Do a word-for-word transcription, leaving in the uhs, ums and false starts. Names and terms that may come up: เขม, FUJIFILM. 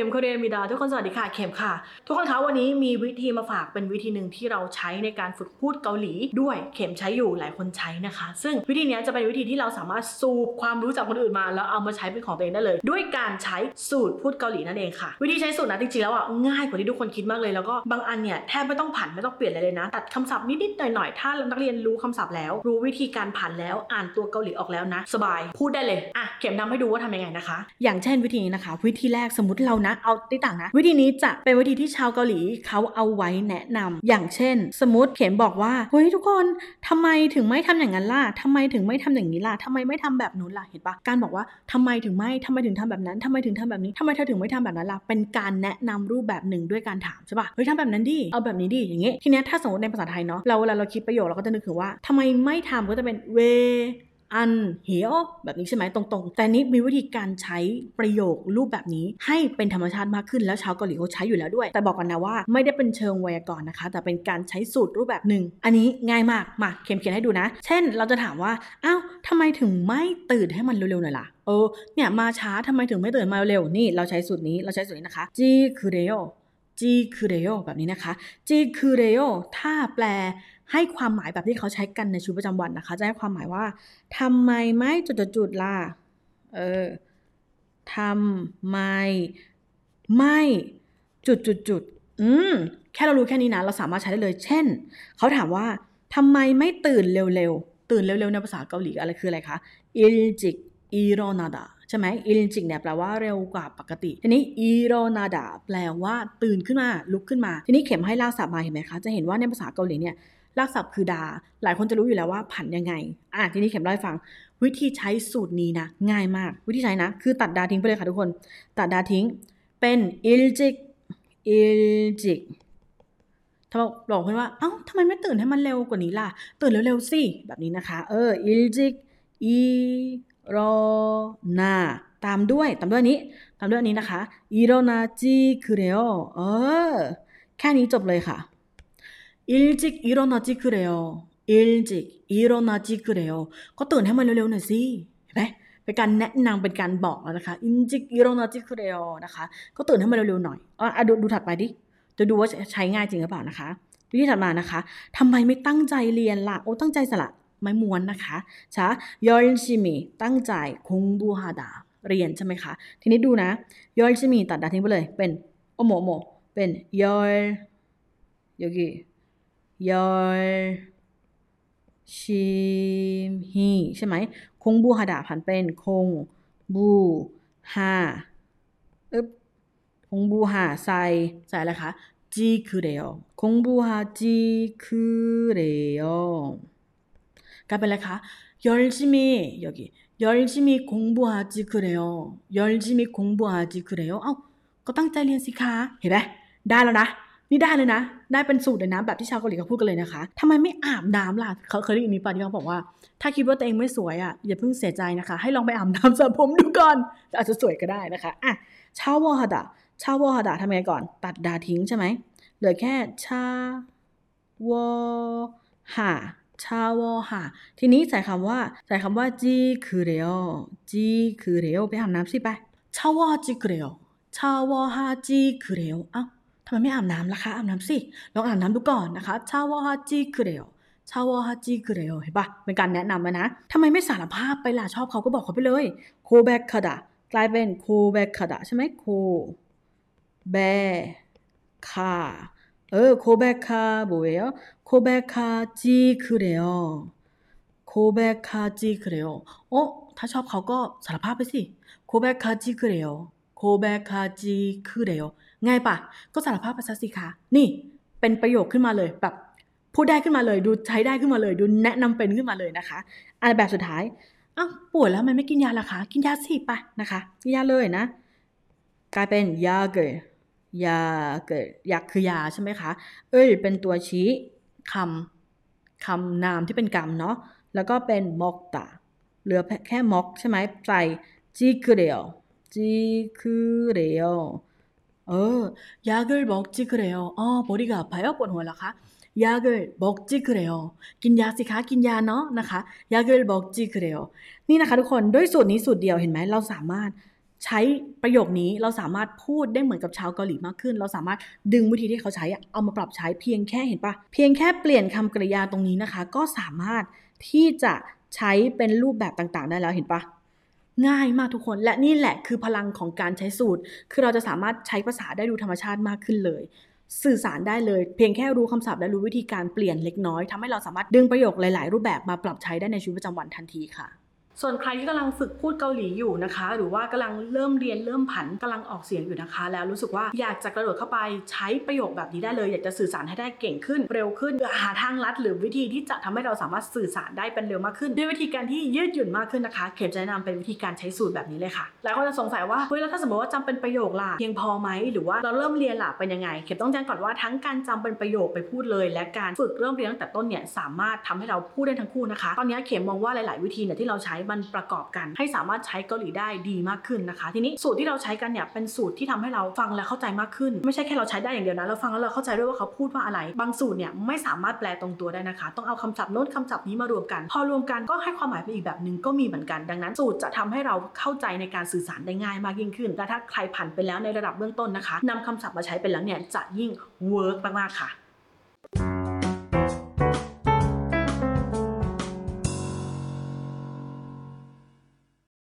เข็มเคเรียนมีดาทุกคนสวัสดีค่ะเข็มค่ะทุกคนคะวันนี้มีวิธีมาฝากเป็นวิธีหนึ่งที่เราใช้ในการฝึกพูดเกาหลีด้วยเข็มใช้อยู่หลายคนใช้นะคะซึ่งวิธีนี้จะเป็นวิธีที่เราสามารถสูบความรู้จากคนอื่นมาแล้วเอามาใช้เป็นของตัวเองได้เลยด้วยการใช้สูตรพูดเกาหลีนั่นเองค่ะวิธีใช้สูตรนะจริงๆแล้วอ่ะง่ายกว่าที่ทุกคนคิดมากเลยแล้วก็บางอันเนี่ยแทบไม่ต้องผันไม่ต้องเปลี่ยนอะไรเลยนะตัดคำศัพท์นิดๆหน่อยๆถ้านักเรียนรู้คำศัพท์แล้วรู้วิธีการผันแล้วอ่านตัวเกาหลีออกแล้วนะสบายพูดได้เลยอ่ะเข็มนำให้ดูว่าทำยังไงนะคะอย่างเช่นวิธีนะคะวิธีแรกสมมติเรานะเอาที่ต่างนะวิธีนี้จะเป็นวิธีที่ชาวเกาหลีเขาเอาไว้แนะนำอย่างเช่นสมมติเข็มบอกว่าเฮ้ยทุกคนทำไมถึงไม่ทำอย่างนั้นล่ะทำไมถึงไม่ทำอย่างนี้ล่ะทำไมไม่ทำแบบนู้นล่ะเห็นปะการบอกว่าทำไมถึงไม่ทำไมถึงทำแบบนั้นทำไมถึงทำแบบนี้ทำไมเธอถึงไม่ทำแบบนั้นล่ะเป็นการแนะนำรูปแบบหนึ่งด้วยการถามใช่ปะเฮ้ยทำแบบนั้นดิเอาแบบนี้ดิอย่างเงี้ยทีนี้ถ้าสมมติในภาษาไทยเนาะเราเวลาเราคิดประโยคเราก็จะนึกถึงว่าทำไมไม่ทำก็จะเป็นเวอันเหี้ยวแบบนี้ใช่ไหมตรงๆแต่นี้มีวิธีการใช้ประโยครูปแบบนี้ให้เป็นธรรมชาติมากขึ้นแล้วชาวเกาหลีเขาใช้อยู่แล้วด้วยแต่บอกกันนะว่าไม่ได้เป็นเชิงไวยากรณ์นะคะแต่เป็นการใช้สูตรรูปแบบหนึ่งอันนี้ง่ายมากมาเข็มเขียนให้ดูนะเช่นเราจะถามว่าอ้าวทำไมถึงไม่ตื่นให้มันเร็วๆหน่อยล่ะเออเนี่ยมาช้าทำไมถึงไม่ตื่นมาเร็วนี่เราใช้สูตรนี้เราใช้สูตรนี้นะคะจีคือเร็วจีคือเร็วแบบนี้นะคะจีคือเร็วถ้าแปลให้ความหมายแบบที่เขาใช้กันในชีวิตประจำวันนะคะจะให้ความหมายว่าทำไมไม่จุดๆล่ะเออทำไมไม่จุดๆอืมแค่เรารู้แค่นี้นะเราสามารถใช้ได้เลยเช่นเขาถามว่าทำไมไม่ตื่นเร็วๆตื่นเร็วๆในภาษาเกาหลีอะไรคืออะไรคะอิลจิกอิโรนาดาใช่ไหมอิลจิกเนี่ยแปลว่าเร็วกว่าปกติทีนี้อิโรนาดาแปลว่าตื่นขึ้นมาลุกขึ้นมาทีนี้เข็มให้ลากศัพท์มาเห็นไหมคะจะเห็นว่าในภาษาเกาหลีเนี่ยลากศัพท์คือดาหลายคนจะรู้อยู่แล้วว่าผันยังไงอ่ะทีนี้เข็มเล่าให้ฟังวิธีใช้สูตรนี้นะง่ายมากวิธีใช้นะคือตัดดาทิ้งไปเลยค่ะทุกคนตัดดาทิ้งเป็นอิลจิกอิลจิกถ้าบอกเพื่อนว่าเอ้าทำไมไม่ตื่นให้มันเร็วกว่านี้ล่ะตื่นเร็วๆสิแบบนี้นะคะเอออิลจิกอีโรนาตามด้วยตามด้วยนี้ตามด้วยนี้นะคะอิโรนาจิคือเร็วเออแค่นี้จบเลยค่ะ일찍일어나지그래요일찍일어나지그래요ก็ตื่นให้มันเร็วๆหน่อยสิเห็นไหมเป็นการแนะนำเป็นการบอกแล้วนะคะ일찍일어나지그래요นะคะก็ตื่นให้มันเร็วๆหน่อยอ่ะดูดูถัดไปดิจะดูว่าใช้ง่ายจริงหรือเปล่านะคะดูที่ถัดมานะคะทำไมไม่ตั้งใจเรียนล่ะโอ้ตั้งใจสละไม่ม้วนนะคะช้า열심히ตั้งใจ공부하다เรียนใช่ไหมคะทีนี้ดูนะ열심히ตัดดาทิ้งไปเลยเป็นโอโมโมเป็น열여기열심히ใช่ไหมคงบูฮาดาผันเป็นคงบูฮาอึบคงบูฮาใส่ใส่อะไรคะจีคือเร็วคงบูฮาจีคือเร็วกลายเป็นอะไรคะ열심히여기열심히공부하지그래요열심히공부하지그래요เอ้าก็ตั้งใจเรียนสิคะเห็นไหมได้แล้วนะนี่ได้เลยนะได้เป็นสูตรเลยนะแบบที่ชาวเกาหลีเขาพูดกันเลยนะคะทำไมไม่อาบน้ำล่ะเขาเคยได้ยินมีปาที่เขาบอกว่าถ้าคิดว่าตัวเองไม่สวยอ่ะอย่าเพิ่งเสียใจนะคะให้ลองไปอาบน้ำสระผมดูก่อนอาจจะสวยก็ได้นะคะอ่ะชาวอฮาดะชาวอฮาดะทำไงก่อนตัดดาทิ้งใช่ไหมเหลือแค่ชาวอฮาชาวอฮาทีนี้ใส่คำว่าใส่คำว่าจีคือเร็วจีคือเร็วไปอาบน้ำสิไปชาวอจีคือเร็วชาวอฮาจีคือเร็วอ่ะทำไมไม่อาบน้ำล่ะคะอาบน้ำสิลองอาบน้ำดูก่อนนะคะชาวฮาจิคือเร็วชาวฮาจิคือเร็วเห็นปะเป็นการแนะนำนะทำไมไม่สารภาพไปล่ะชอบเขาก็บอกเขาไปเลยโคแบกคดะกลายเป็นโคแบกคดะใช่ไหมโคแบกคาเออโคแบกคาโบเอลโคแบกคาจิคือเร็วโคแบกคาจิคือเร็วโอ้ถ้าชอบเขาก็สารภาพไปสิโคแบกคาจิคือเร็วโคแบกคาจิคือเร็วง่ายปะก็สารภาพไปซะสิคะนี่เป็นประโยคขึ้นมาเลยแบบพูดได้ขึ้นมาเลยดูใช้ได้ขึ้นมาเลยดูแนะนำเป็นขึ้นมาเลยนะคะอันแบบสุดท้ายอ้าวป่วยแล้วมันไม่กินยาล่ะคะกินยาสิปะนะคะกินยาเลยนะกลายเป็นยาเกิดยาเกิดยาคือยาใช่ไหมคะเอ้ยเป็นตัวชี้คำคำนามที่เป็นกรรมเนาะแล้วก็เป็นมอกตะเหลือแค่มอกใช่ไหมใส่จีคือเดียวจีคือเดียวเออยาก을먹지그래요อ๋อ머리가아파요ปวดหัวเหรอคะยาก을먹지그래요กินยาสิคะกินยาเนาะนะคะยาก을먹지그래요นี่นะคะทุกคนด้วยสูตรนี้สูตรเดียวเห็นไหมเราสามารถ ใช้ประโยคนี้เราสามารถพูดได้เหมือนกับชาวเกาหลีมากขึ้นเราสามารถดึงวิธีที่เขาใช้เอามาปรับใช้เพียงแค่เห็นปะเพียงแค่เปลี่ยนคำกริยาตรงนี้นะคะก็สามารถที่จะใช้เป็นรูปแบบต่างๆได้แล้วเห็นปะง่ายมากทุกคนและนี่แหละคือพลังของการใช้สูตรคือเราจะสามารถใช้ภาษาได้ดูธรรมชาติมากขึ้นเลยสื่อสารได้เลยเพียงแค่รู้คำศัพท์และรู้วิธีการเปลี่ยนเล็กน้อยทำให้เราสามารถดึงประโยคหลายๆรูปแบบมาปรับใช้ได้ในชีวิตประจำวันทันทีค่ะส่วนใครที่กำลังฝึกพูดเกาหลีอยู่นะคะหรือว่ากำลังเริ่มเรียนเริ่มผันกำลังออกเสียงอยู่นะคะแล้วรู้สึกว่าอยากจะกระโดดเข้าไปใช้ประโยคแบบนี้ได้เลยอยากจะสื่อสารให้ได้เก่งขึ้นเร็วขึ้นหาทางลัดหรือวิธีที่จะทำให้เราสามารถสื่อสารได้เป็นเร็วมากขึ้นด้วยวิธีการที่ยืดหยุ่นมากขึ้นนะคะเข็มจะแนะนำเป็นวิธีการใช้สูตรแบบนี้เลยค่ะหลายคนจะสงสัยว่าเฮ้ยแล้วถ้าสมมติว่าจำเป็นประโยคล่ะเพียงพอไหมหรือว่าเราเริ่มเรียนล่ะเป็นยังไงเข็มต้องแจ้งก่อนว่าทั้งการจำเป็นประโยคไปพูดเลยและการฝึกเริ่มเรียนตั้งแต่ต้นเนี่ยสามารถทำให้เราพูดได้ทั้งคู่นะคะตอนนี้เข็มมองว่าหลายๆวิธีเนี่ยที่เราใช้มันประกอบกันให้สามารถใช้เกาหลีได้ดีมากขึ้นนะคะทีนี้สูตรที่เราใช้กันเนี่ยเป็นสูตรที่ทำให้เราฟังและเข้าใจมากขึ้นไม่ใช่แค่เราใช้ได้อย่างเดียวนะเราฟังแล้วเราเข้าใจด้วยว่าเขาพูดว่าอะไรบางสูตรเนี่ยไม่สามารถแปลตรงตัวได้นะคะต้องเอาคำศัพท์โน้นคำศัพท์นี้มารวมกันพอรวมกันก็ให้ความหมายไปอีกแบบนึงก็มีเหมือนกันดังนั้นสูตรจะทำให้เราเข้าใจในการสื่อสารได้ง่ายมากยิ่งขึ้นและถ้าใครผ่านไปแล้วในระดับเบื้องต้นนะคะนำคำศัพท์มาใช้เป็นแล้วเนี่ยจะยิ่งเวิร์กมากๆค่ะ